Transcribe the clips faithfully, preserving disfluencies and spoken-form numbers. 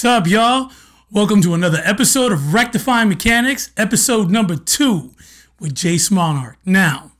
What's up, y'all? Welcome to another episode of Wrecktifying Mechanics, episode number two with Jace Monarch. Now,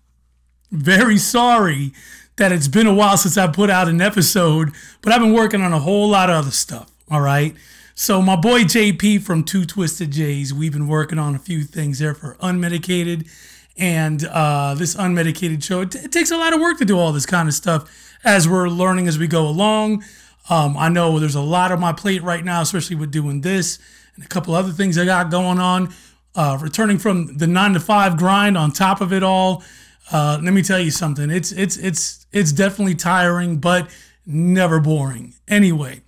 very sorry that it's been a while since I put out an episode, but I've been working on a whole lot of other stuff, all right? So my boy J P from Two Twisted Jays, we've been working on a few things there for Unmedicated, and uh, this Unmedicated show, it, t- it takes a lot of work to do all this kind of stuff as we're learning as we go along. Um, I know there's a lot on my plate right now, especially with doing this and a couple other things I got going on. Uh, returning from the nine to five grind on top of it all. Uh, let me tell you something. It's it's it's it's definitely tiring, but never boring. Anyway,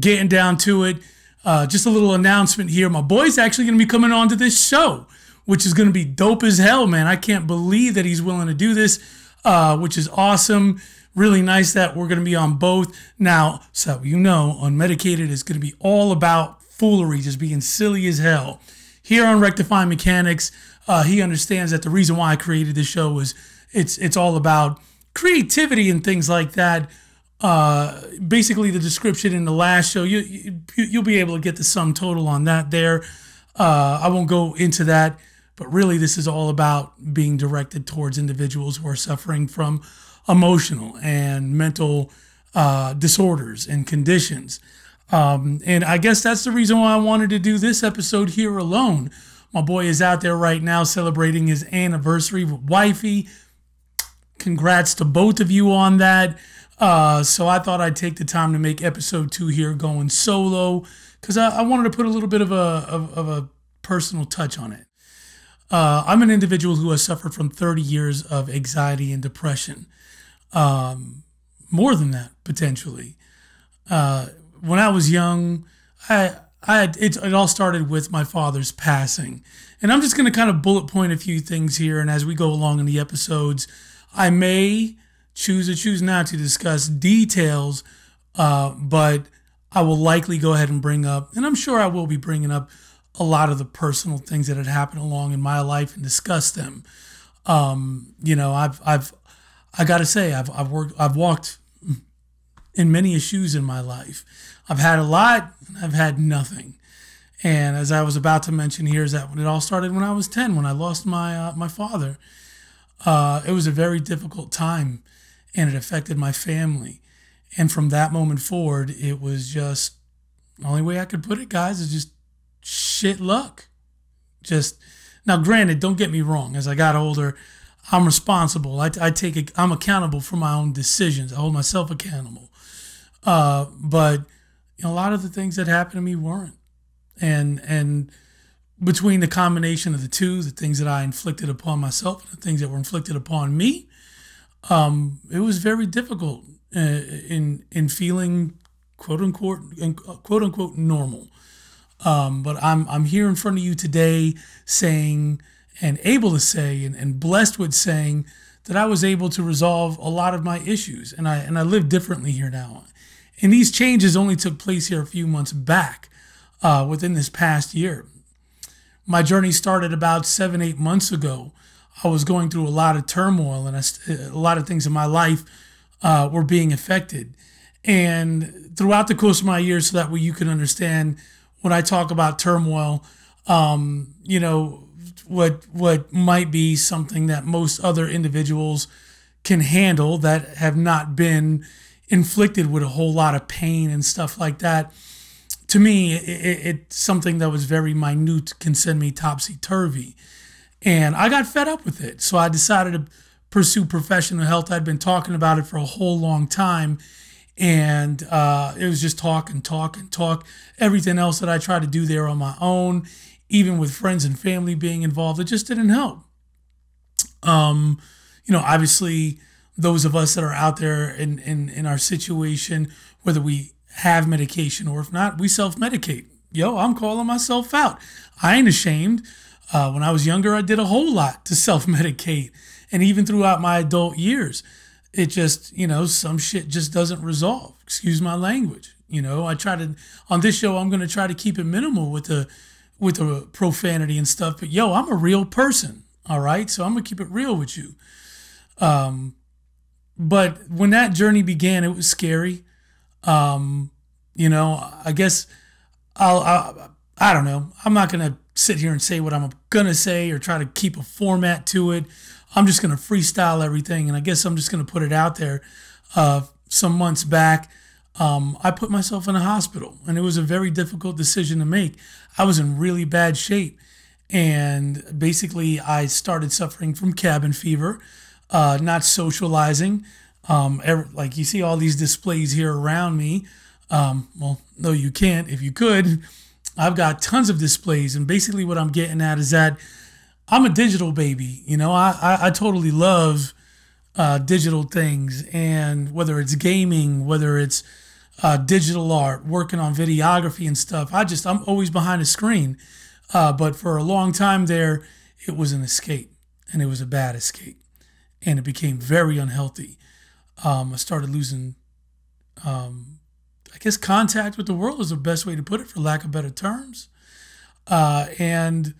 getting down to it. Uh, just a little announcement here. My boy's actually going to be coming on to this show, which is going to be dope as hell, man. I can't believe that he's willing to do this, uh, which is awesome. Really nice that we're going to be on both. Now, so you know, Unmedicated is going to be all about foolery, just being silly as hell. Here on Wrecktifying Mechanics, uh, he understands that the reason why I created this show was it's it's all about creativity and things like that. Uh, basically, the description in the last show, you, you, you'll be able to get the sum total on that there. Uh, I won't go into that, but really this is all about being directed towards individuals who are suffering from emotional and mental uh, disorders and conditions. Um, and I guess that's the reason why I wanted to do this episode here alone. My boy is out there right now celebrating his anniversary with wifey. Congrats to both of you on that. Uh, so I thought I'd take the time to make episode two here going solo because I, I wanted to put a little bit of a, of, of a personal touch on it. Uh, I'm an individual who has suffered from thirty years of anxiety and depression. Um, more than that, potentially. Uh, when I was young, I, I, it, it all started with my father's passing. And I'm just going to kind of bullet point a few things here. And as we go along in the episodes, I may choose or choose not to discuss details, uh, but I will likely go ahead and bring up, and I'm sure I will be bringing up a lot of the personal things that had happened along in my life and discuss them. Um, you know, I've, I've, I gotta say, I've I've worked, I've walked in many shoes in my life. I've had a lot, and I've had nothing. And as I was about to mention here, is that when it all started when I was ten, when I lost my uh, my father. Uh, it was a very difficult time, and it affected my family. And from that moment forward, it was just the only way I could put it, guys, is just shit luck. Just now, granted, don't get me wrong. As I got older, I'm responsible. I, I take it. I'm accountable for my own decisions. I hold myself accountable. Uh, but you know, a lot of the things that happened to me weren't. And and between the combination of the two, the things that I inflicted upon myself and the things that were inflicted upon me, um, it was very difficult uh, in in feeling quote unquote quote unquote normal. Um, but I'm I'm here in front of you today saying. And able to say and, and blessed with saying that I was able to resolve a lot of my issues and I and I live differently here now. And these changes only took place here a few months back uh, within this past year. My journey started about seven, eight months ago. I was going through a lot of turmoil and I, a lot of things in my life uh, were being affected. And throughout the course of my year, so that way you can understand when I talk about turmoil, um, you know, what what might be something that most other individuals can handle that have not been inflicted with a whole lot of pain and stuff like that. To me, it, it, it's something that was very minute can send me topsy-turvy. And I got fed up with it. So I decided to pursue professional health. I'd been talking about it for a whole long time. And uh, it was just talk and talk and talk. Everything else that I tried to do there on my own, even with friends and family being involved, it just didn't help. Um, you know, obviously, those of us that are out there in, in, in our situation, whether we have medication or if not, we self-medicate. Yo, I'm calling myself out. I ain't ashamed. Uh, when I was younger, I did a whole lot to self-medicate. And even throughout my adult years, it just, you know, some shit just doesn't resolve. Excuse my language. You know, I try to, on this show, I'm going to try to keep it minimal with the, with the profanity and stuff, but yo, I'm a real person, all right? So I'm gonna keep it real with you. Um, but when that journey began, it was scary. Um, you know, I guess I'll, I'll, I don't know. I'm not going to sit here and say what I'm going to say or try to keep a format to it. I'm just going to freestyle everything, and I guess I'm just going to put it out there. Uh, some months back, um, I put myself in a hospital, and it was a very difficult decision to make. I was in really bad shape, and basically I started suffering from cabin fever, uh, not socializing. Um, every, like you see all these displays here around me. Um, well, no, you can't. If you could, I've got tons of displays, and basically what I'm getting at is that I'm a digital baby. You know, I, I, I totally love uh, digital things, and whether it's gaming, whether it's uh, digital art, working on videography and stuff, I just, I'm always behind a screen. Uh, but for a long time there, it was an escape, and it was a bad escape, and it became very unhealthy. Um, I started losing, um, I guess, contact with the world is the best way to put it, for lack of better terms. Uh, and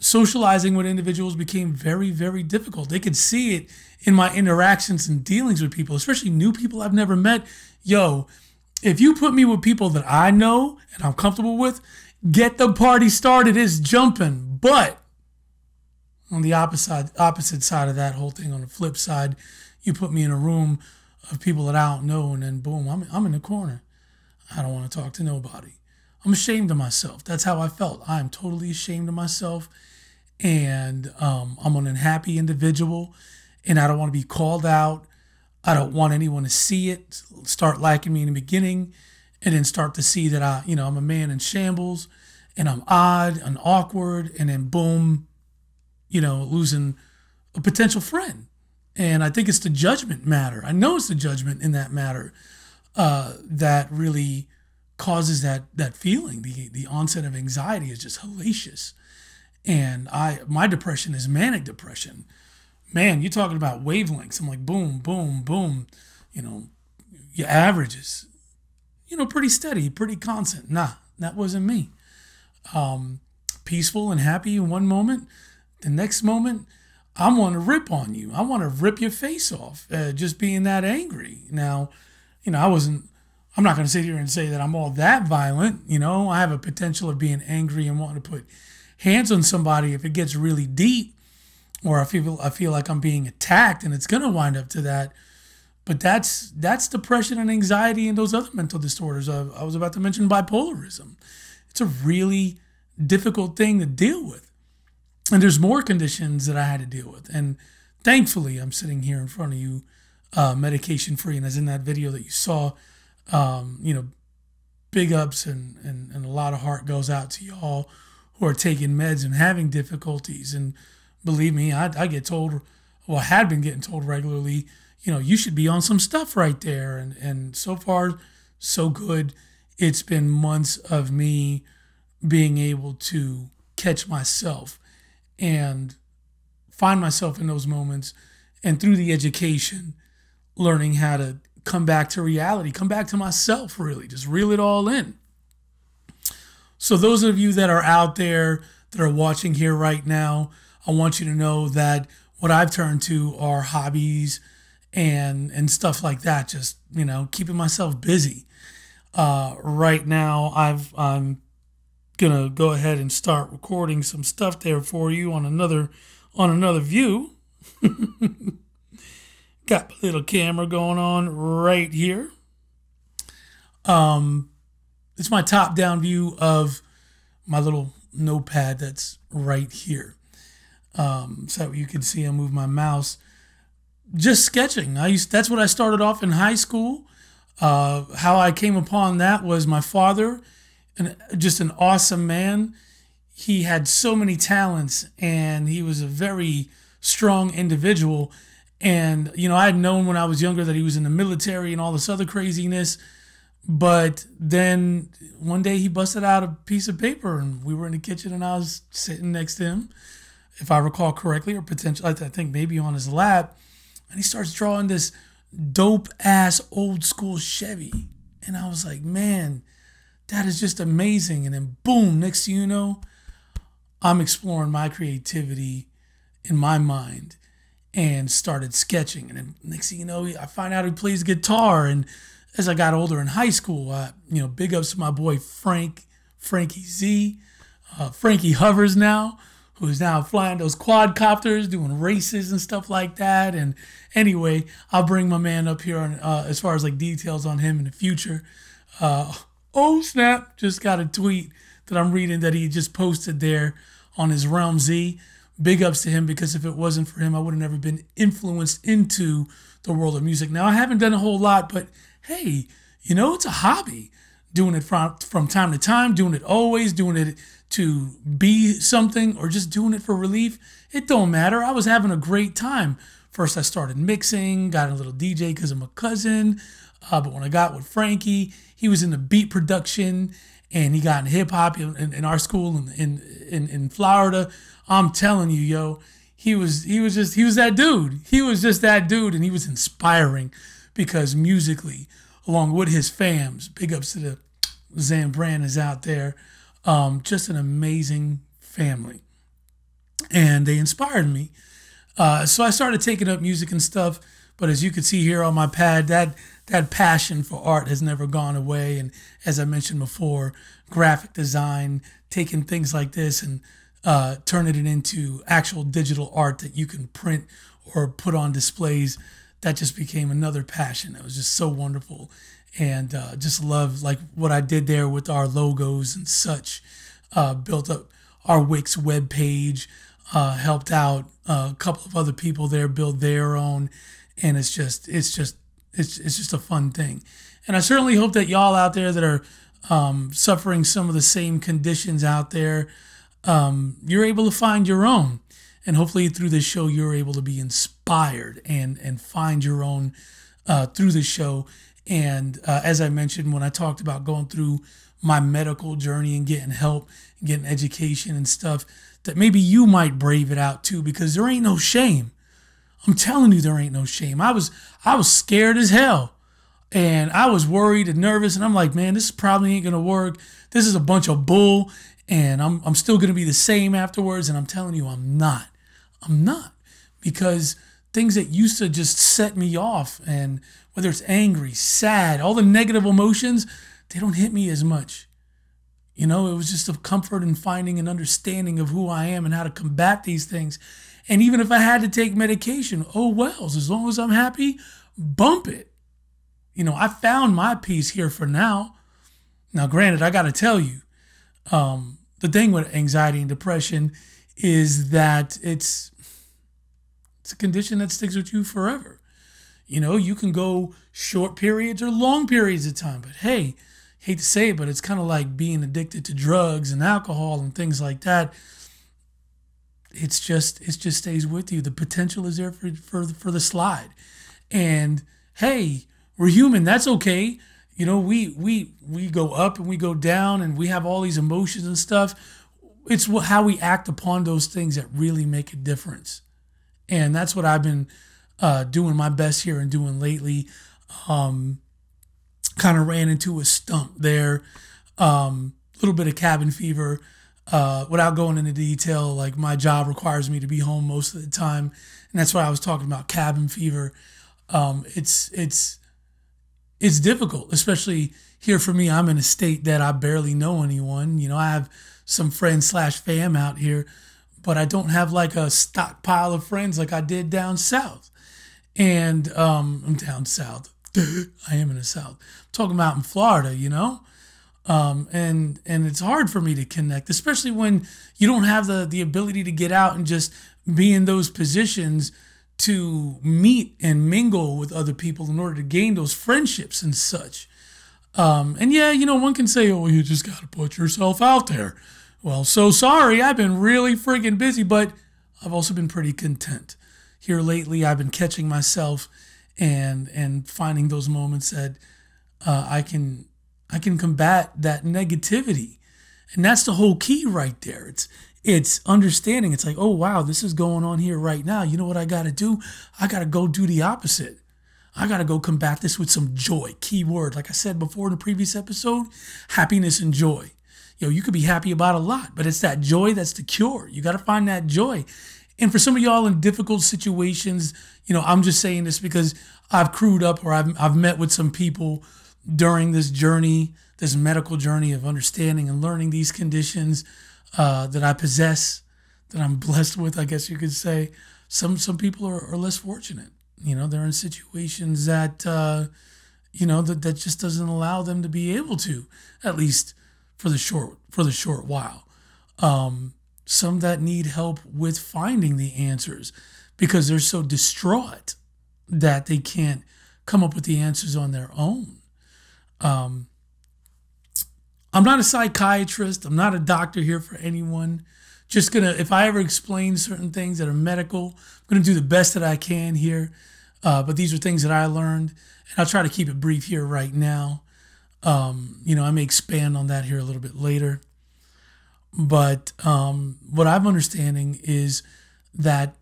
socializing with individuals became very, very difficult. They could see it in my interactions and dealings with people, especially new people I've never met. Yo, if you put me with people that I know and I'm comfortable with, get the party started. It's jumping. But on the opposite opposite side of that whole thing, on the flip side, you put me in a room of people that I don't know, and then boom, I'm I'm in the corner. I don't want to talk to nobody. I'm ashamed of myself. That's how I felt. I am totally ashamed of myself, and um, I'm an unhappy individual, and I don't want to be called out. I don't want anyone to see it, start liking me in the beginning, and then start to see that I, you know, I'm a man in shambles, and I'm odd and awkward, and then boom, you know, losing a potential friend. And I think it's the judgment matter. I know it's the judgment in that matter uh, that really causes that that feeling. The the onset of anxiety is just hellacious. And I my depression is manic depression. Man, you're talking about wavelengths. I'm like, boom, boom, boom. You know, your averages, you know, pretty steady, pretty constant. Nah, that wasn't me. Um, peaceful and happy in one moment. The next moment, I want to rip on you. I want to rip your face off uh, just being that angry. Now, you know, I wasn't, I'm not going to sit here and say that I'm all that violent. You know, I have a potential of being angry and wanting to put hands on somebody if it gets really deep, or I feel, I feel like I'm being attacked, and it's going to wind up to that. But that's, that's depression and anxiety and those other mental disorders. I, I was about to mention bipolarism. It's a really difficult thing to deal with. And there's more conditions that I had to deal with. And thankfully, I'm sitting here in front of you, uh, medication-free. And as in that video that you saw, um, you know, big ups and, and, and a lot of heart goes out to y'all who are taking meds and having difficulties. And believe me, I, I get told, well, I had been getting told regularly, you know, you should be on some stuff right there. And, and so far, so good. It's been months of me being able to catch myself and find myself in those moments, and through the education, learning how to come back to reality, come back to myself, really, just reel it all in. So those of you that are out there that are watching here right now, I want you to know that what I've turned to are hobbies and and stuff like that, just, you know, keeping myself busy. Uh, right now, I've I'm gonna go ahead and start recording some stuff there for you on another on another view. Got a little camera going on right here. Um, it's my top down view of my little notepad that's right here. Um, so you can see I move my mouse. Just sketching. I used that's what I started off in high school. Uh, how I came upon that was my father. And just an awesome man. He had so many talents, and he was a very strong individual. And, you know, I had known when I was younger that he was in the military and all this other craziness. But then one day he busted out a piece of paper, and we were in the kitchen, and I was sitting next to him, if I recall correctly, or potentially, I think maybe on his lap. And he starts drawing this dope ass old school Chevy. And I was like, man, that is just amazing. And then boom, next thing you know, I'm exploring my creativity in my mind and started sketching. And then next thing you know, I find out he plays guitar. And as I got older in high school, I, you know, big ups to my boy Frank Frankie Z. Uh, Frankie Hovers now, who's now flying those quadcopters, doing races and stuff like that. And anyway, I'll bring my man up here on uh, as far as like details on him in the future. Uh, oh, snap. Just got a tweet that I'm reading that he just posted there on his Realm Z. Big ups to him, because if it wasn't for him, I would have never been influenced into the world of music. Now, I haven't done a whole lot, but hey, you know, it's a hobby. Doing it from, from time to time, doing it always, doing it to be something, or just doing it for relief. It don't matter. I was having a great time. First, I started mixing, got a little D J because I'm a cousin. Uh, but when I got with Frankie, he was in the beat production, and he got in hip hop in, in, in our school in, in in Florida. I'm telling you, yo, he was he was just he was that dude. He was just that dude, and he was inspiring, because musically, along with his fams, big ups to the Zan Brand is out there. Um, just an amazing family. And they inspired me. Uh, so I started taking up music and stuff. But as you can see here on my pad, that that passion for art has never gone away. And as I mentioned before, graphic design, taking things like this and uh, turning it into actual digital art that you can print or put on displays, that just became another passion. It was just so wonderful. And uh, just love like what I did there with our logos and such. Uh, built up our Wix webpage, uh, helped out a couple of other people there build their own. And it's just, it's just, it's it's just a fun thing. And I certainly hope that y'all out there that are um, suffering some of the same conditions out there, um, you're able to find your own. And hopefully through this show, you're able to be inspired and and find your own uh, through the show. And uh, as I mentioned, when I talked about going through my medical journey and getting help, and getting education and stuff, that maybe you might brave it out too, because there ain't no shame. I'm telling you, there ain't no shame. I was I was scared as hell, and I was worried and nervous. And I'm like, man, this probably ain't gonna work. This is a bunch of bull, and I'm I'm still gonna be the same afterwards. And I'm telling you, I'm not. I'm not, because things that used to just set me off, and whether it's angry, sad, all the negative emotions, they don't hit me as much. You know, it was just a comfort in finding an understanding of who I am and how to combat these things. And even if I had to take medication, oh well, as long as I'm happy, bump it. You know, I found my peace here for now. Now, granted, I got to tell you, um, the thing with anxiety and depression is that it's it's a condition that sticks with you forever. You know, you can go short periods or long periods of time, but hey, hate to say it, but it's kind of like being addicted to drugs and alcohol and things like that. It's just, it just stays with you. The potential is there for, for, for the slide. And hey, we're human. That's okay. You know, we, we, we go up and we go down, and we have all these emotions and stuff. It's how we act upon those things that really make a difference. And that's what I've been uh, doing my best here and doing lately. Um, kind of ran into a stump there. A um, little bit of cabin fever. Uh, without going into detail, like my job requires me to be home most of the time. And that's why I was talking about cabin fever. Um, it's, it's, it's difficult, especially here for me. I'm in a state that I barely know anyone. You know, I have some friends slash fam out here, but I don't have like a stockpile of friends like I did down south. And um, I'm down south. I am in the south. I'm talking about in Florida, you know, um, and and it's hard for me to connect, especially when you don't have the the ability to get out and just be in those positions to meet and mingle with other people in order to gain those friendships and such. Um, and yeah, you know, one can say, oh, you just got to put yourself out there. Well, so sorry, I've been really freaking busy, but I've also been pretty content. Here lately, I've been catching myself and and finding those moments that uh, I can I can combat that negativity. And that's the whole key right there. It's it's understanding. It's like, oh, wow, this is going on here right now. You know what I got to do? I got to go do the opposite. I got to go combat this with some joy. Key word. Like I said before in the previous episode, happiness and joy. You know, you could be happy about a lot, but it's that joy that's the cure. You got to find that joy. And for some of y'all in difficult situations, you know, I'm just saying this because I've crewed up, or I've, I've met with some people during this journey, this medical journey of understanding and learning these conditions uh, that I possess, that I'm blessed with, I guess you could say. Some some people are, are less fortunate. You know, they're in situations that, uh, you know, that, that just doesn't allow them to be able to, at least for the short for the short while. Um, some that need help with finding the answers because they're so distraught that they can't come up with the answers on their own. Um, I'm not a psychiatrist. I'm not a doctor here for anyone. Just gonna, if I ever explain certain things that are medical, I'm gonna do the best that I can here. Uh, but these are things that I learned, and I'll try to keep it brief here right now. Um, you know, I may expand on that here a little bit later. But um, what I'm understanding is that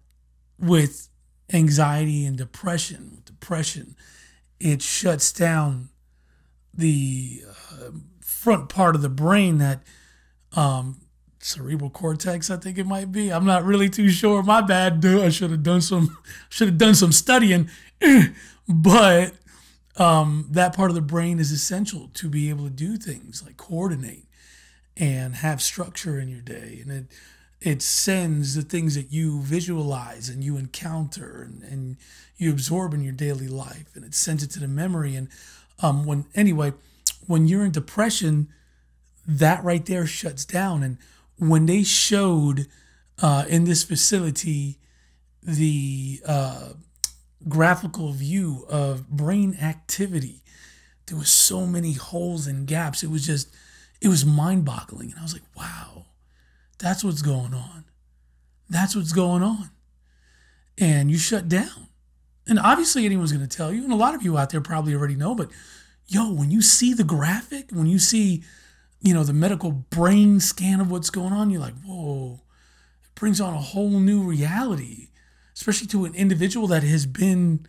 with anxiety and depression, with depression, it shuts down the uh, front part of the brain that um, cerebral cortex, I think it might be. I'm not really too sure. My bad, dude. I should have done some should have done some studying, but um, that part of the brain is essential to be able to do things like coordinate and have structure in your day. And it it sends the things that you visualize and you encounter and, and you absorb in your daily life, and it sends it to the memory. And um, when anyway, when you're in depression, that right there shuts down. And when they showed uh, in this facility the uh, graphical view of brain activity, there was so many holes and gaps. It was just... It was mind-boggling. And I was like, wow, that's what's going on. That's what's going on. And you shut down. And obviously anyone's going to tell you, and a lot of you out there probably already know, but yo, when you see the graphic, when you see, you know, the medical brain scan of what's going on, you're like, whoa, it brings on a whole new reality, especially to an individual that has been,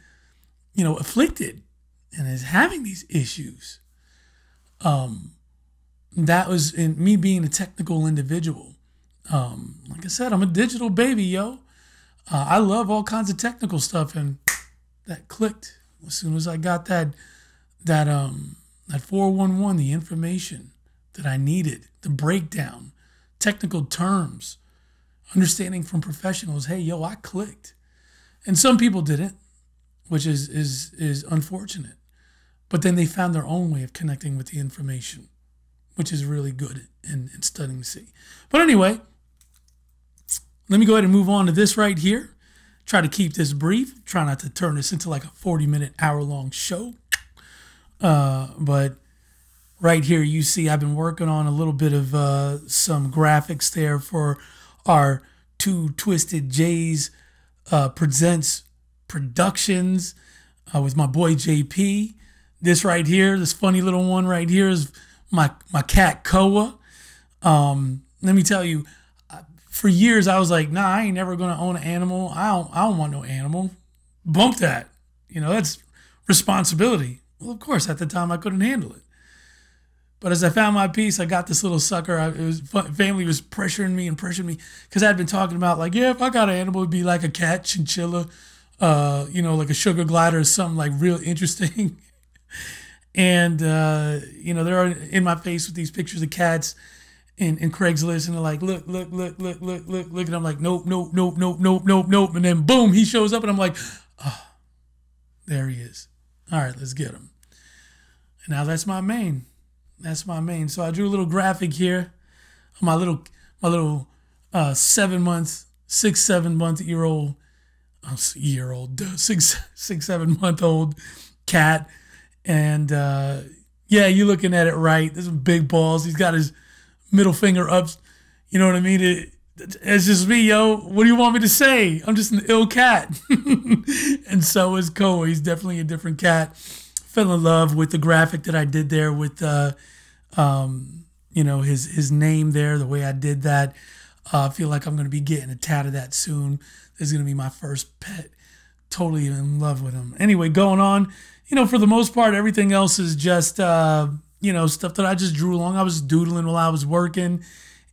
you know, afflicted and is having these issues. Um, That was in me being a technical individual. Um, like I said, I'm a digital baby, yo. Uh, I love all kinds of technical stuff, and that clicked as soon as I got that that um that four one one, the information that I needed, the breakdown, technical terms, understanding from professionals. Hey, yo, I clicked, and some people didn't, which is is is unfortunate. But then they found their own way of connecting with the information, which is really good and, and stunning to see. But anyway, let me go ahead and move on to this right here. Try to keep this brief. Try not to turn this into like a forty-minute, hour-long show. Uh, but right here, you see I've been working on a little bit of uh, some graphics there for our Two Twisted Jays uh, Presents Productions uh, with my boy J P. This right here, this funny little one right here is... My my cat Koa. Um, let me tell you, for years I was like, nah, I ain't never gonna own an animal. I don't I don't want no animal. Bump that. You know, that's responsibility. Well, of course, at the time I couldn't handle it. But as I found my peace, I got this little sucker. I, it was fun, family was pressuring me and pressuring me because I'd been talking about like, yeah, if I got an animal, it'd be like a cat, chinchilla, uh, you know, like a sugar glider or something like real interesting. And, uh, you know, they're in my face with these pictures of cats and, and Craigslist. And they're like, look, look, look, look, look, look, look. And I'm like, nope, nope, nope, nope, nope, nope, nope. And then, boom, he shows up. And I'm like, ah, oh, there he is. All right, let's get him. And now that's my main. That's my main. So I drew a little graphic here. My little my little uh, seven month, six, seven month year old, uh, year old, six, six, seven month old cat. And, uh, yeah, you're looking at it right. There's some big balls. He's got his middle finger up. You know what I mean? It, it's just me, yo. What do you want me to say? I'm just an ill cat. And so is Koa. He's definitely a different cat. Fell in love with the graphic that I did there with, uh, um, you know, his, his name there, the way I did that. Uh, I feel like I'm going to be getting a tat of that soon. This is going to be my first pet. Totally in love with him. Anyway, going on. You know, for the most part, everything else is just, uh, you know, stuff that I just drew along. I was doodling while I was working.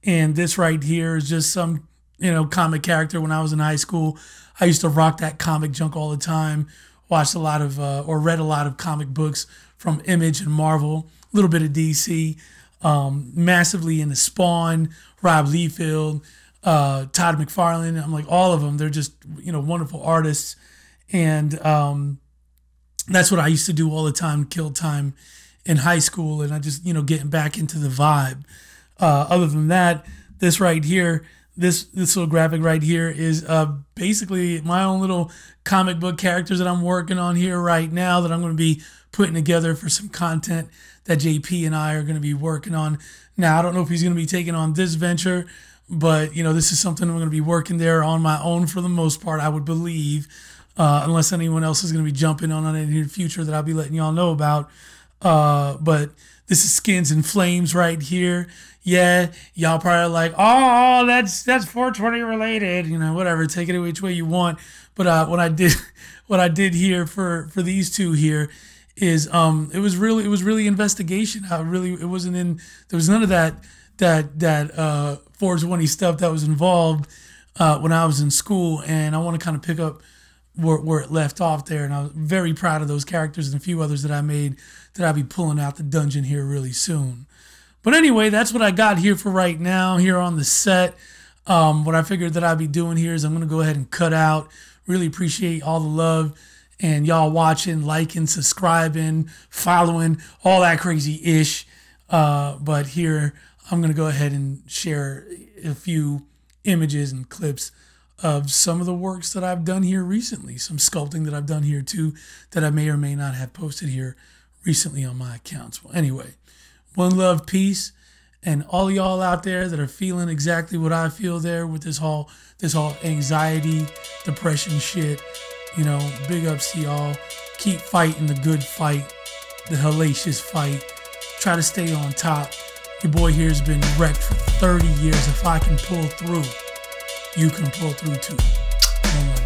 And this right here is just some, you know, comic character. When I was in high school, I used to rock that comic junk all the time. Watched a lot of uh, or read a lot of comic books from Image and Marvel, a little bit of D C, um, massively into Spawn, Rob Liefeld, uh, Todd McFarlane. I'm like, all of them. They're just, you know, wonderful artists. And um, that's what I used to do all the time, kill time in high school. And I just, you know, getting back into the vibe. Uh, other than that, this right here, this this little graphic right here is uh, basically my own little comic book characters that I'm working on here right now that I'm going to be putting together for some content that J P and I are going to be working on. Now, I don't know if he's going to be taking on this venture, but, you know, this is something I'm going to be working there on my own for the most part, I would believe, uh, unless anyone else is going to be jumping on, on it in the future that I'll be letting y'all know about. Uh, but this is Skins and Flames right here. Yeah, y'all probably are like, oh, that's that's four twenty related, you know, whatever. Take it which way you want. But uh, what I did, what I did here for for these two here is, um, it was really it was really investigation. I really it wasn't in there was none of that that that uh four twenty stuff that was involved uh, when I was in school, and I want to kind of pick up where where it left off there. And I was very proud of those characters and a few others that I made that I'll be pulling out the dungeon here really soon. But anyway, that's what I got here for right now here on the set. Um, what I figured that I'd be doing here is I'm going to go ahead and cut out. Really appreciate all the love and y'all watching, liking, subscribing, following, all that crazy-ish. Uh, but here, I'm going to go ahead and share a few images and clips of some of the works that I've done here recently. Some sculpting that I've done here too that I may or may not have posted here recently on my accounts. Well, anyway. One love, peace, and all y'all out there that are feeling exactly what I feel there with this whole this whole anxiety, depression shit. You know, big ups to y'all. Keep fighting the good fight, the hellacious fight. Try to stay on top. Your boy here's been wrecked for thirty years. If I can pull through, you can pull through too. One love.